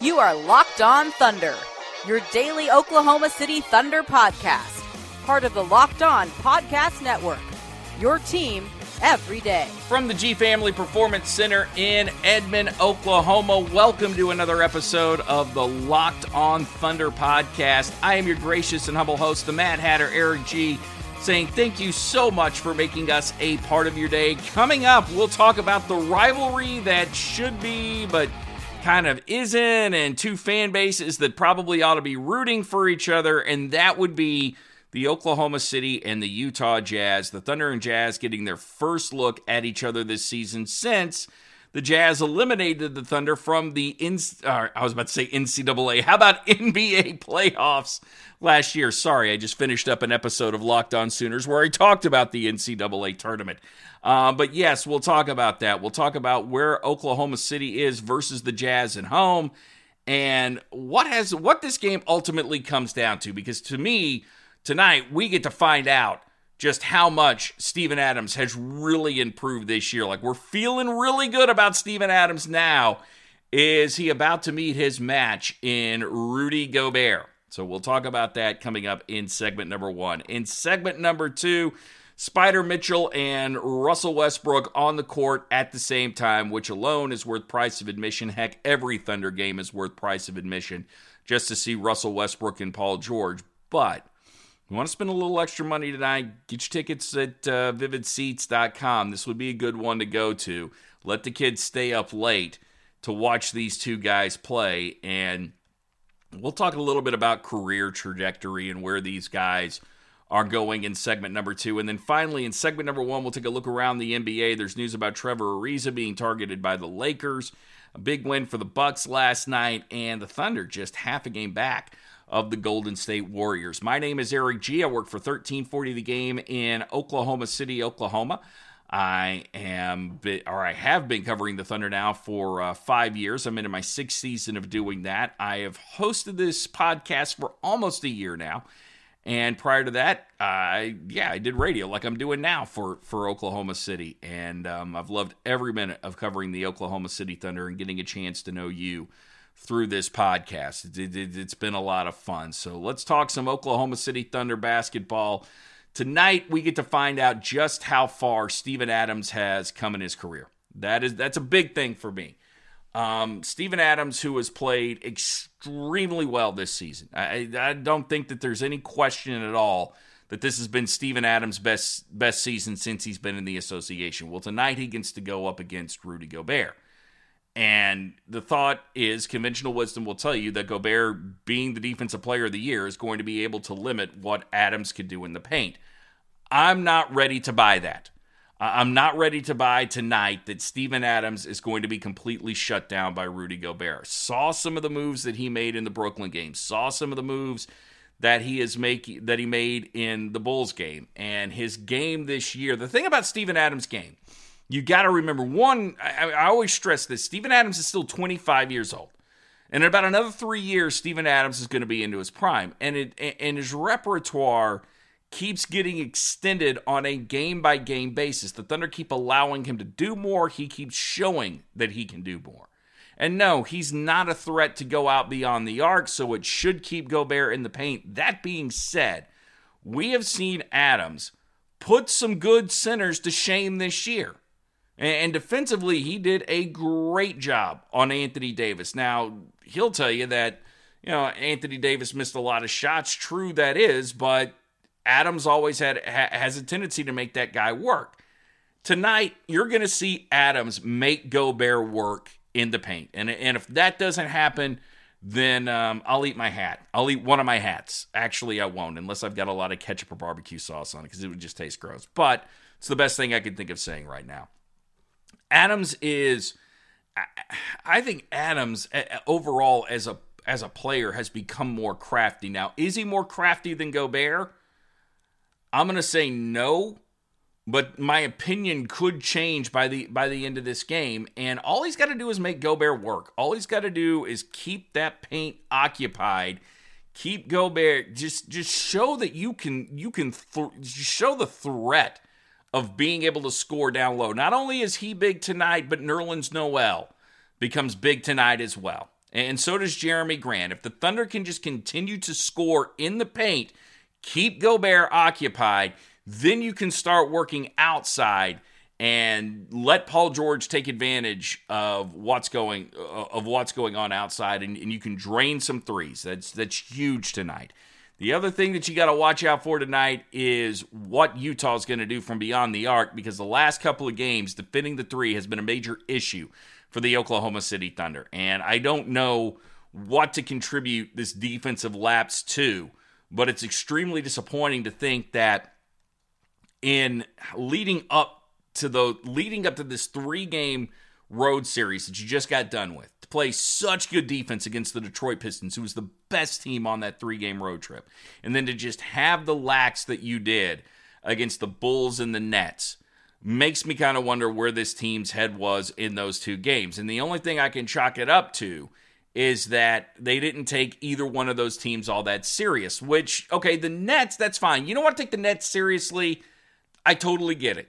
You are Locked On Thunder, your daily Oklahoma City Thunder podcast, part of the Locked On Podcast Network, your team every day. From the G Family Performance Center in Edmond, Oklahoma, welcome to another episode of the Locked On Thunder podcast. I am your gracious and humble host, the Mad Hatter, Eric G, saying thank you so much for making us a part of your day. Coming up, we'll talk about the rivalry that should be, but kind of isn't, and two fan bases that probably ought to be rooting for each other, and that would be the Oklahoma City and the Utah Jazz. The Thunder and Jazz getting their first look at each other this season since the Jazz eliminated the Thunder from the NBA playoffs last year. Sorry, I just finished up an episode of Locked On Sooners where I talked about the NCAA tournament. But yes, we'll talk about that. We'll talk about where Oklahoma City is versus the Jazz at home and what this game ultimately comes down to, because to me, tonight, we get to find out just how much Steven Adams has really improved this year. Like, we're feeling really good about Steven Adams now. Is he about to meet his match in Rudy Gobert? So we'll talk about that coming up in segment number one. In segment number two, Spider Mitchell and Russell Westbrook on the court at the same time, which alone is worth price of admission. Heck, every Thunder game is worth price of admission just to see Russell Westbrook and Paul George. But you want to spend a little extra money tonight, get your tickets at vividseats.com. This would be a good one to go to. Let the kids stay up late to watch these two guys play. And we'll talk a little bit about career trajectory and where these guys are going in segment number two. And then finally, in segment number one, we'll take a look around the NBA. There's news about Trevor Ariza being targeted by the Lakers. A big win for the Bucks last night. And the Thunder just half a game back of the Golden State Warriors. My name is Eric G. I work for 1340 The Game in Oklahoma City, Oklahoma. I have been covering the Thunder now for 5 years. I'm into my sixth season of doing that. I have hosted this podcast for almost a year now. And prior to that, I did radio like I'm doing now for Oklahoma City. And I've loved every minute of covering the Oklahoma City Thunder and getting a chance to know you through this podcast. It's been a lot of fun. So let's talk some Oklahoma City Thunder basketball. Tonight, we get to find out just how far Steven Adams has come in his career. That's a big thing for me. Steven Adams, who has played extremely well this season. I don't think that there's any question at all that this has been Steven Adams' best season since he's been in the association. Well, tonight he gets to go up against Rudy Gobert. And the thought is, conventional wisdom will tell you that Gobert, being the defensive player of the year, is going to be able to limit what Adams could do in the paint. I'm not ready to buy that. I'm not ready to buy tonight that Steven Adams is going to be completely shut down by Rudy Gobert. Saw some of the moves that he made in the Brooklyn game. Saw some of the moves that he made in the Bulls game. And his game this year, the thing about Steven Adams' game, you got to remember, one, I always stress this, Steven Adams is still 25 years old. And in about another 3 years, Steven Adams is going to be into his prime. And his repertoire keeps getting extended on a game-by-game basis. The Thunder keep allowing him to do more. He keeps showing that he can do more. And no, he's not a threat to go out beyond the arc, so it should keep Gobert in the paint. That being said, we have seen Adams put some good centers to shame this year. And defensively, he did a great job on Anthony Davis. Now, he'll tell you that, Anthony Davis missed a lot of shots. True, that is, but Adams always has a tendency to make that guy work. Tonight, you're going to see Adams make Gobert work in the paint. And if that doesn't happen, then I'll eat my hat. I'll eat one of my hats. Actually, I won't, unless I've got a lot of ketchup or barbecue sauce on it, because it would just taste gross. But it's the best thing I can think of saying right now. Adams is, I think Adams overall as a as a player has become more crafty. Now, is he more crafty than Gobert? I'm going to say no, but my opinion could change by the end of this game. And all he's got to do is make Gobert work. All he's got to do is keep that paint occupied. Keep Gobert. Just show that you can show the threat of being able to score down low. Not only is he big tonight, but Nerlens Noel becomes big tonight as well. And so does Jeremy Grant. If the Thunder can just continue to score in the paint, keep Gobert occupied, then you can start working outside and let Paul George take advantage of what's going on outside, and you can drain some threes. That's huge tonight. The other thing that you got to watch out for tonight is what Utah's going to do from beyond the arc, because the last couple of games, defending the three has been a major issue for the Oklahoma City Thunder. And I don't know what to contribute this defensive lapse to, but it's extremely disappointing to think that in leading up to this three-game road series that you just got done with, to play such good defense against the Detroit Pistons, who was the best team on that three-game road trip, and then to just have the lax that you did against the Bulls and the Nets, makes me kind of wonder where this team's head was in those two games. And the only thing I can chalk it up to is that they didn't take either one of those teams all that serious, which, okay, the Nets, that's fine. You don't want to take the Nets seriously. I totally get it.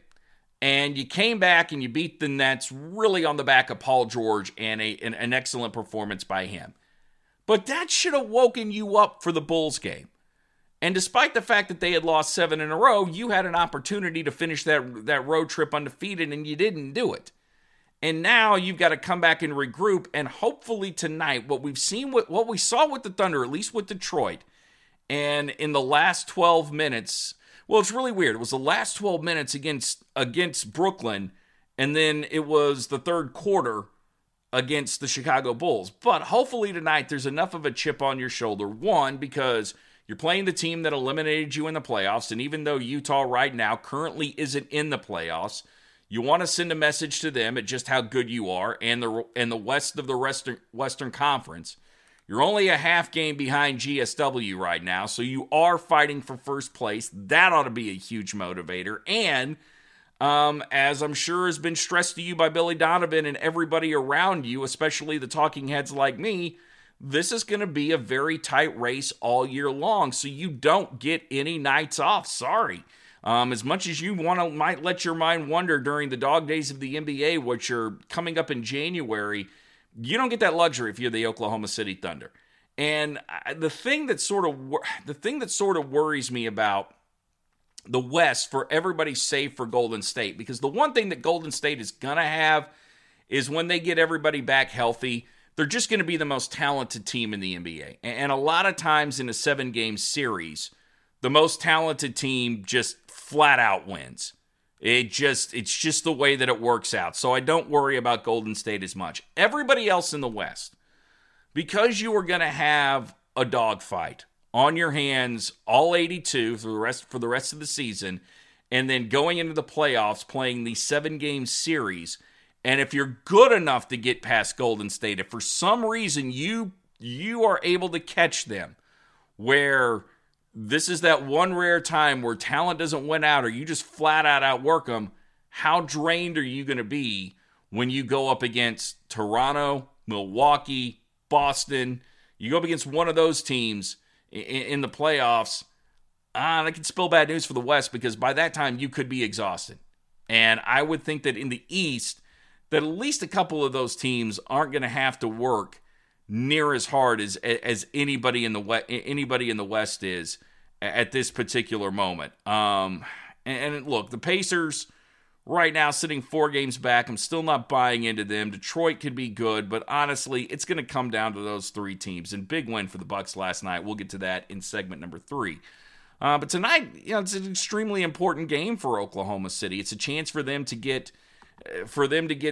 And you came back and you beat the Nets really on the back of Paul George and an excellent performance by him. But that should have woken you up for the Bulls game. And despite the fact that they had lost 7 in a row, you had an opportunity to finish that road trip undefeated, and you didn't do it. And now you've got to come back and regroup, and hopefully tonight, what we saw with the Thunder, at least with Detroit, and in the last 12 minutes, well, it's really weird. It was the last 12 minutes against Brooklyn, and then it was the third quarter against the Chicago Bulls. But hopefully tonight there's enough of a chip on your shoulder, one, because you're playing the team that eliminated you in the playoffs, and even though Utah right now currently isn't in the playoffs, you want to send a message to them at just how good you are, and the West of the Western Conference. You're only a half game behind GSW right now, so you are fighting for first place. That ought to be a huge motivator. And as I'm sure has been stressed to you by Billy Donovan and everybody around you, especially the talking heads like me, this is going to be a very tight race all year long, so you don't get any nights off. Sorry. As much as you might let your mind wander during the dog days of the NBA, which are coming up in January, you don't get that luxury if you're the Oklahoma City Thunder. And the thing that sort of worries me about the West, for everybody save for Golden State, because the one thing that Golden State is going to have is, when they get everybody back healthy, they're just going to be the most talented team in the NBA. And a lot of times in a 7-game series, the most talented team just flat out wins. It's just the way that it works out. So I don't worry about Golden State as much. Everybody else in the West, because you are going to have a dogfight on your hands, all 82 for the rest of the season, and then going into the playoffs playing the 7-game series. And if you're good enough to get past Golden State, if for some reason you are able to catch them, where this is that one rare time where talent doesn't win out, or you just flat out outwork them, how drained are you going to be when you go up against Toronto, Milwaukee, Boston? You go up against one of those teams in the playoffs, that can spill bad news for the West, because by that time you could be exhausted. And I would think that in the East, that at least a couple of those teams aren't going to have to work near as hard as anybody in the West is at this particular moment. And look, the Pacers right now sitting 4 games back. I'm still not buying into them. Detroit could be good, but honestly, it's going to come down to those 3 teams. And big win for the Bucks last night. We'll get to that in segment number 3. But tonight, it's an extremely important game for Oklahoma City. It's a chance for them to get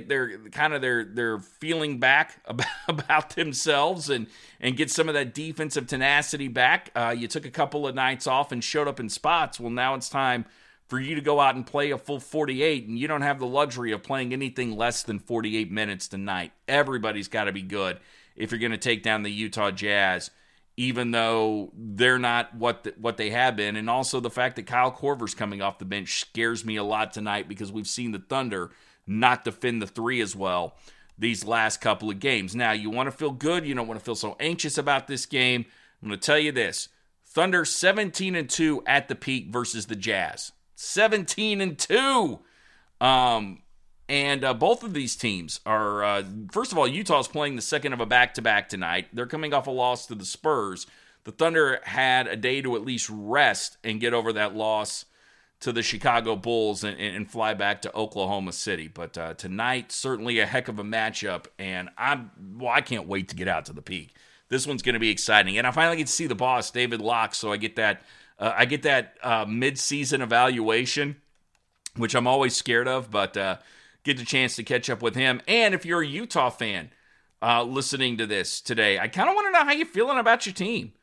their kind of their feeling back about themselves and get some of that defensive tenacity back. You took a couple of nights off and showed up in spots. Well, now it's time for you to go out and play a full 48, and you don't have the luxury of playing anything less than 48 minutes tonight. Everybody's got to be good if you're going to take down the Utah Jazz, even though they're not what they have been. And also the fact that Kyle Korver's coming off the bench scares me a lot tonight, because we've seen the Thunder not defend the three as well these last couple of games. Now, you want to feel good. You don't want to feel so anxious about this game. I'm going to tell you this. Thunder 17-2 at the Peak versus the Jazz. 17-2. And both of these teams are, first of all, Utah's playing the second of a back-to-back tonight. They're coming off a loss to the Spurs. The Thunder had a day to at least rest and get over that loss to the Chicago Bulls and fly back to Oklahoma City. But tonight, certainly a heck of a matchup. And I can't wait to get out to the Peak. This one's going to be exciting. And I finally get to see the boss, David Locke, so I get that mid-season evaluation, which I'm always scared of, but get the chance to catch up with him. And if you're a Utah fan listening to this today, I kind of want to know how you're feeling about your team,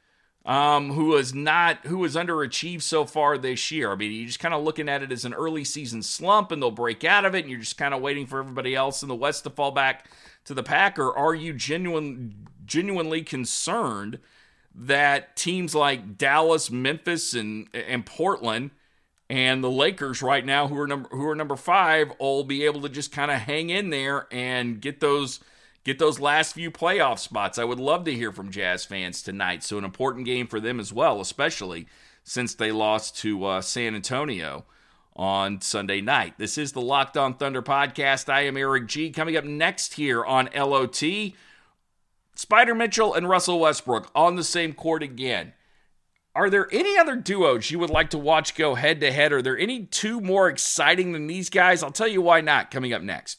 who is underachieved so far this year. I mean, you're just kind of looking at it as an early season slump, and they'll break out of it, and you're just kind of waiting for everybody else in the West to fall back to the pack. Or are you genuinely concerned that teams like Dallas, Memphis, and Portland and the Lakers right now, who are number five, will be able to just kind of hang in there and get those last few playoff spots? I would love to hear from Jazz fans tonight. So an important game for them as well, especially since they lost to San Antonio on Sunday night. This is the Locked On Thunder podcast. I am Eric G. Coming up next here on LOT, Spider Mitchell and Russell Westbrook on the same court again. Are there any other duos you would like to watch go head-to-head? Are there any two more exciting than these guys? I'll tell you why not coming up next.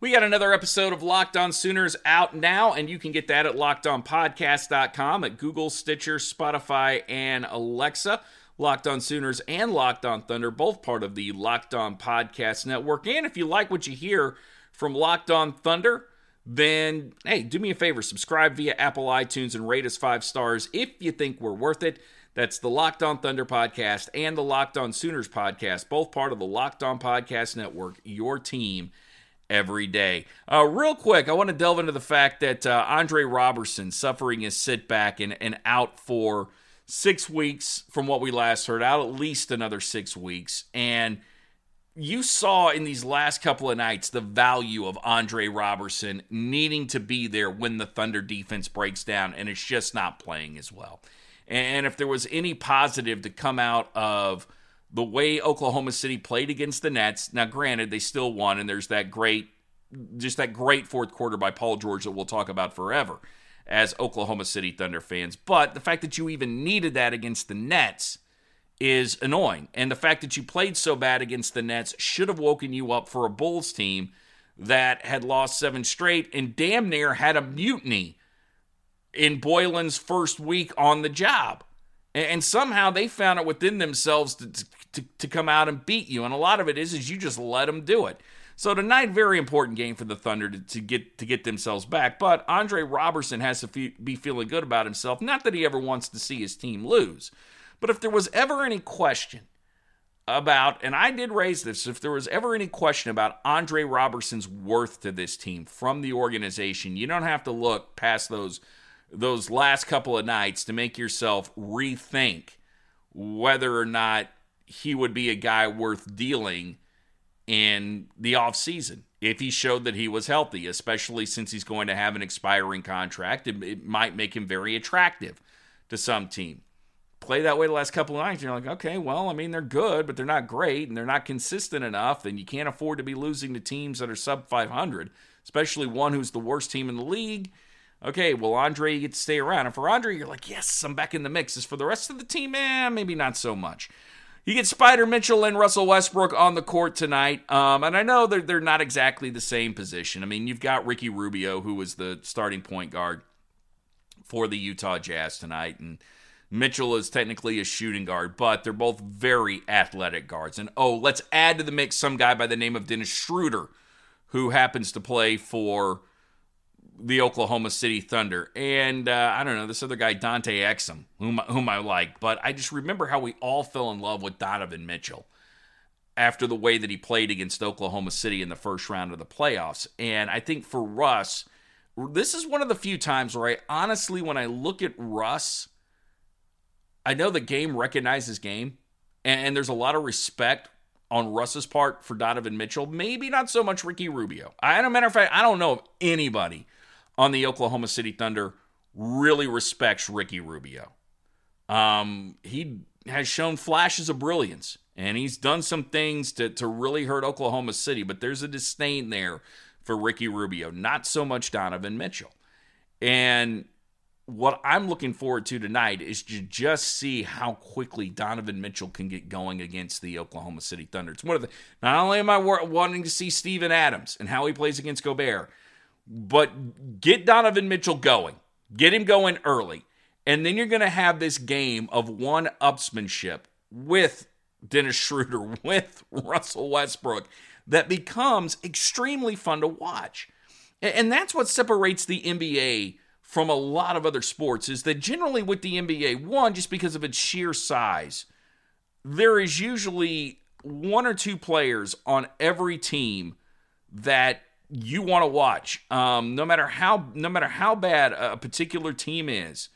We got another episode of Locked On Sooners out now, and you can get that at LockedOnPodcast.com, at Google, Stitcher, Spotify, and Alexa. Locked On Sooners and Locked On Thunder, both part of the Locked On Podcast Network. And if you like what you hear from Locked On Thunder, then, hey, do me a favor. Subscribe via Apple iTunes and rate us 5 stars if you think we're worth it. That's the Locked On Thunder podcast and the Locked On Sooners podcast, both part of the Locked On Podcast Network, your team every day. Real quick, I want to delve into the fact that Andre Roberson suffering his setback and out for 6 weeks from what we last heard, out at least another 6 weeks. And you saw in these last couple of nights the value of Andre Roberson needing to be there when the Thunder defense breaks down, and it's just not playing as well. And if there was any positive to come out of the way Oklahoma City played against the Nets, now granted, they still won, and there's that great fourth quarter by Paul George that we'll talk about forever as Oklahoma City Thunder fans. But the fact that you even needed that against the Nets is annoying. And the fact that you played so bad against the Nets should have woken you up for a Bulls team that had lost 7 straight and damn near had a mutiny in Boylan's first week on the job. And somehow they found it within themselves to come out and beat you. And a lot of it is you just let them do it. So tonight, very important game for the Thunder to get themselves back. But Andre Roberson has to be feeling good about himself. Not that he ever wants to see his team lose. But if there was ever any question about, and I did raise this, if there was ever any question about Andre Roberson's worth to this team from the organization, you don't have to look past those last couple of nights to make yourself rethink whether or not he would be a guy worth dealing in the offseason if he showed that he was healthy, especially since he's going to have an expiring contract. It might make him very attractive to some team. Play that way the last couple of nights, you're like, okay, well, I mean, they're good, but they're not great, and they're not consistent enough, and you can't afford to be losing to teams that are sub 500, especially one who's the worst team in the league. okay, will Andre get to stay around? And for Andre, you're like, yes, I'm back in the mix. As for the rest of the team, maybe not so much. You get Spider Mitchell and Russell Westbrook on the court tonight, and I know they're not exactly the same position. I mean, you've got Ricky Rubio, who was the starting point guard for the Utah Jazz tonight, and Mitchell is technically a shooting guard, but they're both very athletic guards. And, let's add to the mix some guy by the name of Dennis Schroeder, who happens to play for the Oklahoma City Thunder. And I don't know, this other guy, Dante Exum, whom I like. But I just remember how we all fell in love with Donovan Mitchell after the way that he played against Oklahoma City in the first round of the playoffs. And I think for Russ, this is one of the few times where I honestly, when I look at Russ, I know the game recognizes game, and there's a lot of respect on Russ's part for Donovan Mitchell. Maybe not so much Ricky Rubio. As a matter of fact, I don't know if anybody on the Oklahoma City Thunder really respects Ricky Rubio. He has shown flashes of brilliance, and he's done some things to really hurt Oklahoma City, but there's a disdain there for Ricky Rubio, not so much Donovan Mitchell. And what I'm looking forward to tonight is to just see how quickly Donovan Mitchell can get going against the Oklahoma City Thunder. It's one of the, not only am I wanting to see Steven Adams and how he plays against Gobert, but get Donovan Mitchell going. Get him going early. And then you're going to have this game of one-upsmanship with Dennis Schroeder, with Russell Westbrook, that becomes extremely fun to watch. And that's what separates the NBA from a lot of other sports, is that generally with the NBA, one, just because of its sheer size, there is usually one or two players on every team that you want to watch. No matter how bad a particular team is,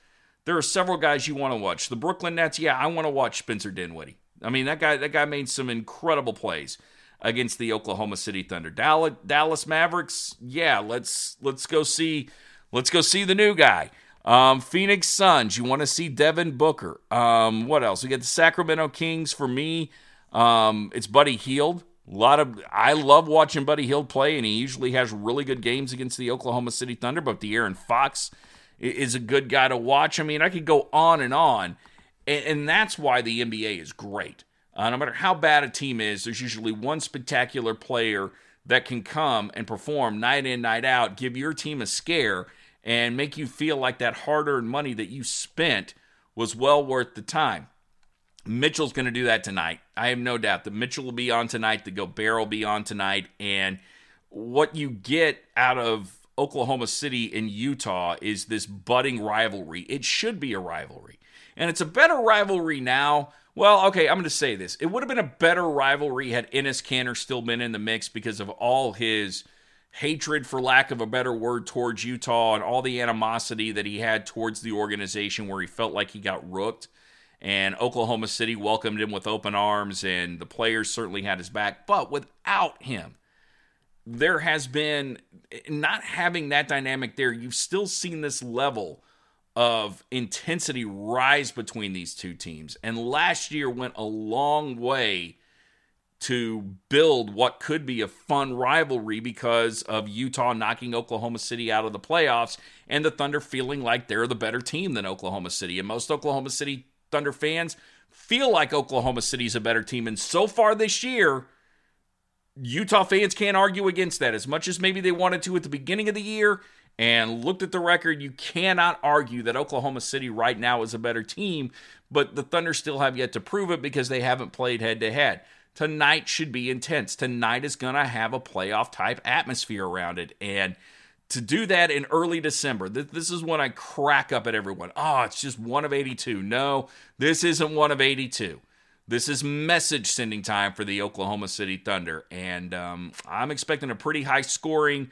there are several guys you want to watch. The Brooklyn Nets, I want to watch Spencer Dinwiddie. I mean, that guy made some incredible plays against the Oklahoma City Thunder. Dallas Mavericks, let's go see the new guy. Phoenix Suns, you want to see Devin Booker. What else? We got the Sacramento Kings. For me, it's Buddy Hield. I love watching Buddy Hield play, and he usually has really good games against the Oklahoma City Thunder, but De'Aaron Fox is a good guy to watch. I mean, I could go on, and that's why the NBA is great. No matter how bad a team is, there's usually one spectacular player that can come and perform night in, night out, give your team a scare, and make you feel like that hard-earned money that you spent was well worth the time. Mitchell's going to do that tonight. I have no doubt that Mitchell will be on tonight, that Gobert will be on tonight, and what you get out of Oklahoma City and Utah is this budding rivalry. It should be a rivalry. And it's a better rivalry now. Well, okay, I'm going to say this. It would have been a better rivalry had Enes Kanter still been in the mix because of all his hatred, for lack of a better word, towards Utah and all the animosity that he had towards the organization where he felt like he got rooked. And Oklahoma City welcomed him with open arms, and the players certainly had his back. But without him, there has been, not having that dynamic there, you've still seen this level of intensity rise between these two teams. And last year went a long way to build what could be a fun rivalry because of Utah knocking Oklahoma City out of the playoffs and the Thunder feeling like they're the better team than Oklahoma City. And most Oklahoma City Thunder fans feel like Oklahoma City's a better team. And so far this year, Utah fans can't argue against that. As much as maybe they wanted to at the beginning of the year and looked at the record, you cannot argue that Oklahoma City right now is a better team, but the Thunder still have yet to prove it because they haven't played head-to-head. Tonight should be intense. Tonight is going to have a playoff-type atmosphere around it, and to do that in early December, this is when I crack up at everyone. Oh, it's just one of 82. No, this isn't one of 82. This is message-sending time for the Oklahoma City Thunder, and I'm expecting a pretty high-scoring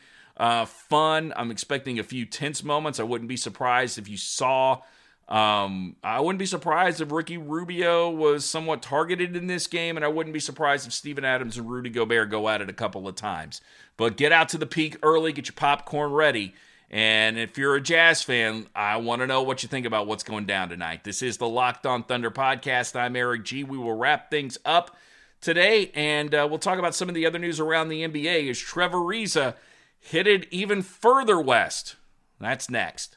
fun. I'm expecting a few tense moments. I wouldn't be surprised if you saw. I wouldn't be surprised if Ricky Rubio was somewhat targeted in this game, and I wouldn't be surprised if Steven Adams and Rudy Gobert go at it a couple of times. But get out to the Peak early, get your popcorn ready, and if you're a Jazz fan, I want to know what you think about what's going down tonight. This is the Locked On Thunder podcast. I'm Eric G. We will wrap things up today, and we'll talk about some of the other news around the NBA as Trevor Ariza headed even further west That's next.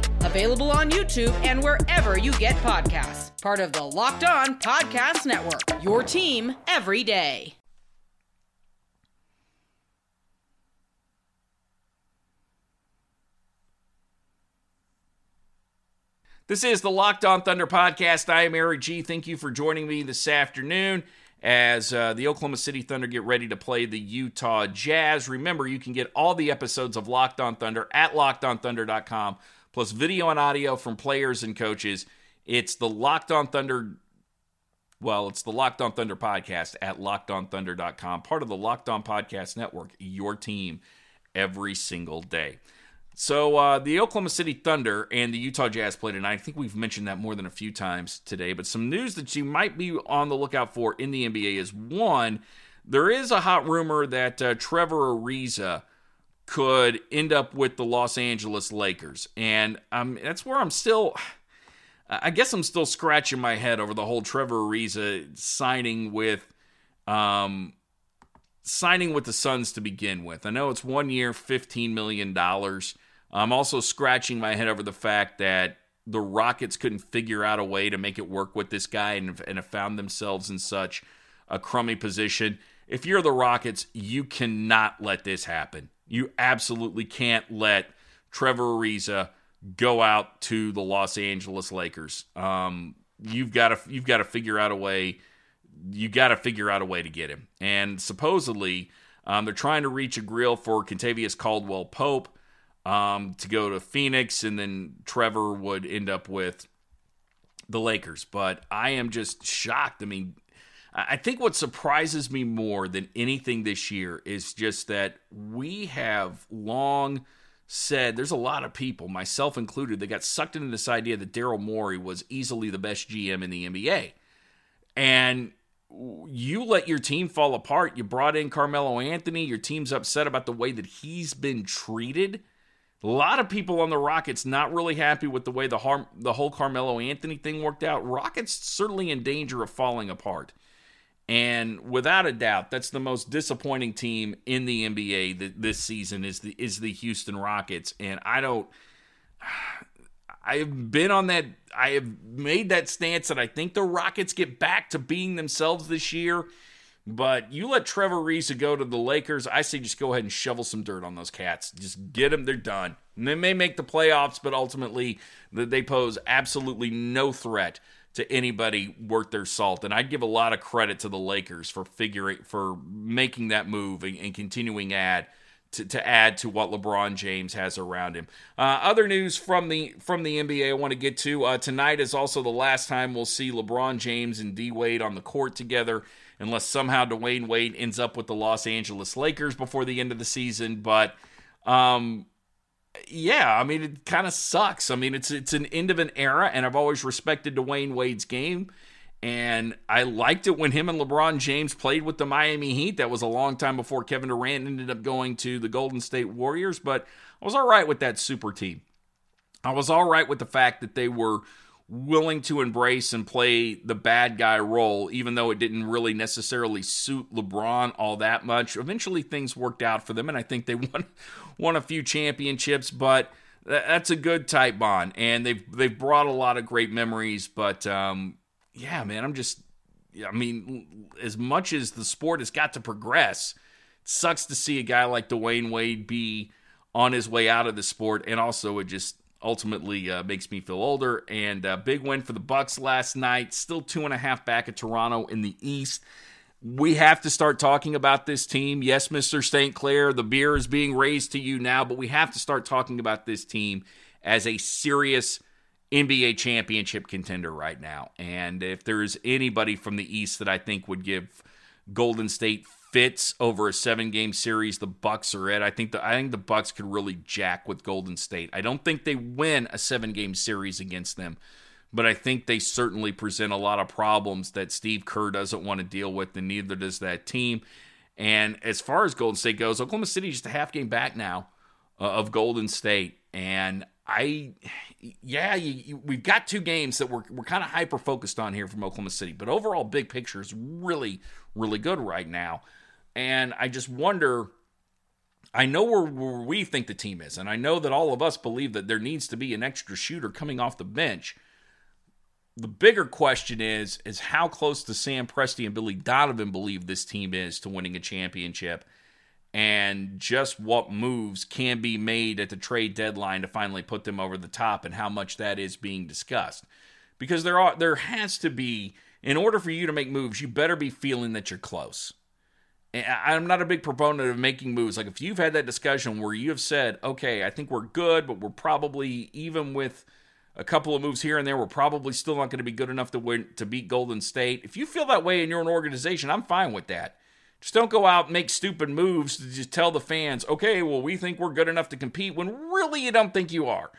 available on YouTube and wherever you get podcasts. Part of the Locked On Podcast Network, your team every day. This is the Locked On Thunder podcast. I am Eric G. Thank you for joining me this afternoon as the Oklahoma City Thunder get ready to play the Utah Jazz. Remember, you can get all the episodes of Locked On Thunder at LockedOnThunder.com, plus video and audio from players and coaches. It's the Locked On Thunder, it's the Locked On Thunder podcast at LockedOnThunder.com, part of the Locked On Podcast Network, your team every single day. So the Oklahoma City Thunder and the Utah Jazz play tonight. I think we've mentioned that more than a few times today, but some news that you might be on the lookout for in the NBA is, one, there is a hot rumor that Trevor Ariza could end up with the Los Angeles Lakers, and that's where I'm still scratching my head over the whole Trevor Ariza signing with the Suns to begin with. I know it's 1 year, $15 million. I'm also scratching my head over the fact that the Rockets couldn't figure out a way to make it work with this guy and have found themselves in such a crummy position. If you're the Rockets, you cannot let this happen. You absolutely can't let Trevor Ariza go out to the Los Angeles Lakers. You've got to figure out a way. You got to figure out a way to get him. And supposedly, they're trying to reach a deal for Kentavious Caldwell-Pope to go to Phoenix, and then Trevor would end up with the Lakers. But I am just shocked. I mean, I think what surprises me more than anything this year is just that we have long said, there's a lot of people, myself included, that got sucked into this idea that Daryl Morey was easily the best GM in the NBA. And you let your team fall apart. You brought in Carmelo Anthony. Your team's upset about the way that he's been treated. A lot of people on the Rockets not really happy with the way the whole Carmelo Anthony thing worked out. Rockets certainly in danger of falling apart. And without a doubt, that's the most disappointing team in the NBA this season is the Houston Rockets. And I have made that stance that I think the Rockets get back to being themselves this year. But you let Trevor Ariza go to the Lakers, I say just go ahead and shovel some dirt on those cats. Just get them, they're done. And they may make the playoffs, but ultimately they pose absolutely no threat to anybody worth their salt. And I'd give a lot of credit to the Lakers for making that move and continuing to add to what LeBron James has around him. Other news from the NBA I want to get to. Tonight is also the last time we'll see LeBron James and D. Wade on the court together, unless somehow Dwayne Wade ends up with the Los Angeles Lakers before the end of the season. But yeah, I mean, it kind of sucks. I mean, it's an end of an era, and I've always respected Dwayne Wade's game, and I liked it when him and LeBron James played with the Miami Heat. That was a long time before Kevin Durant ended up going to the Golden State Warriors, but I was all right with that super team. I was all right with the fact that they were willing to embrace and play the bad guy role, even though it didn't really necessarily suit LeBron all that much. Eventually things worked out for them, and I think they won a few championships, but that's a good tight bond, and they've brought a lot of great memories. But yeah, man, as much as the sport has got to progress, it sucks to see a guy like Dwayne Wade be on his way out of the sport, and also it just ultimately makes me feel older. And a big win for the Bucks last night. Still 2.5 back at Toronto in the East. We have to start talking about this team. Yes, Mr. St. Clair, the beer is being raised to you now, but we have to start talking about this team as a serious NBA championship contender right now. And if there is anybody from the East that I think would give Golden State fits over a 7-game series, the Bucks are it. I think the Bucks could really jack with Golden State. I don't think they win a 7-game series against them, But I think they certainly present a lot of problems that Steve Kerr doesn't want to deal with, and neither does that team. And as far as Golden State goes, Oklahoma City just a half game back now of Golden State. And we've got two games that we're kind of hyper-focused on here from Oklahoma City. But overall, big picture is really, really good right now. And I just wonder, I know where we think the team is, and I know that all of us believe that there needs to be an extra shooter coming off the bench. The bigger question is how close to Sam Presti and Billy Donovan believe this team is to winning a championship, and just what moves can be made at the trade deadline to finally put them over the top, and how much that is being discussed. Because there has to be, in order for you to make moves, you better be feeling that you're close. And I'm not a big proponent of making moves. Like, if you've had that discussion where you have said, okay, I think we're good, but we're probably, even with a couple of moves here and there, we're probably still not going to be good enough to win, to beat Golden State. If you feel that way and you're an organization, I'm fine with that. Just don't go out and make stupid moves to just tell the fans, okay, well, we think we're good enough to compete, when really you don't think you are.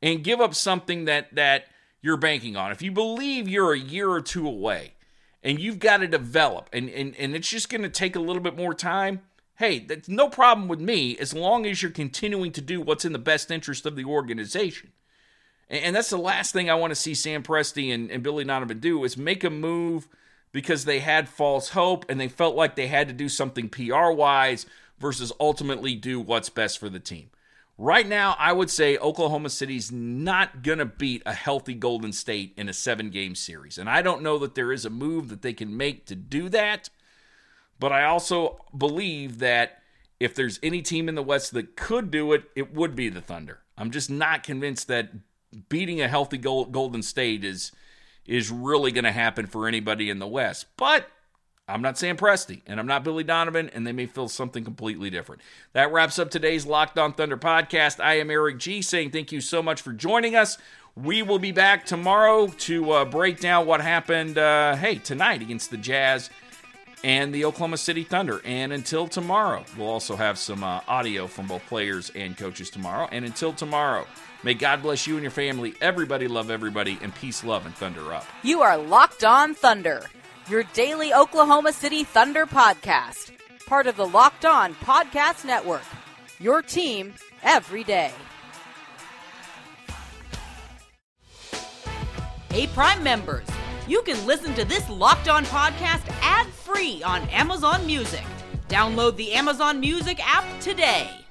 And give up something that you're banking on. If you believe you're a year or two away and you've got to develop, and it's just going to take a little bit more time, hey, that's no problem with me, as long as you're continuing to do what's in the best interest of the organization. And that's the last thing I want to see Sam Presti and Billy Donovan do, is make a move because they had false hope and they felt like they had to do something PR-wise versus ultimately do what's best for the team. Right now, I would say Oklahoma City's not going to beat a healthy Golden State in a 7-game series. And I don't know that there is a move that they can make to do that. But I also believe that if there's any team in the West that could do it, it would be the Thunder. I'm just not convinced that beating a healthy Golden State is really going to happen for anybody in the West. But I'm not Sam Presti, and I'm not Billy Donovan, and they may feel something completely different. That wraps up today's Locked On Thunder podcast. I am Eric G, saying thank you so much for joining us. We will be back tomorrow to break down what happened tonight against the Jazz and the Oklahoma City Thunder. And until tomorrow, we'll also have some audio from both players and coaches tomorrow. And until tomorrow, may God bless you and your family. Everybody love everybody, and peace, love, and thunder up. You are Locked On Thunder, your daily Oklahoma City Thunder podcast, part of the Locked On Podcast Network, your team every day. Hey, Prime members, you can listen to this Locked On podcast ad-free on Amazon Music. Download the Amazon Music app today.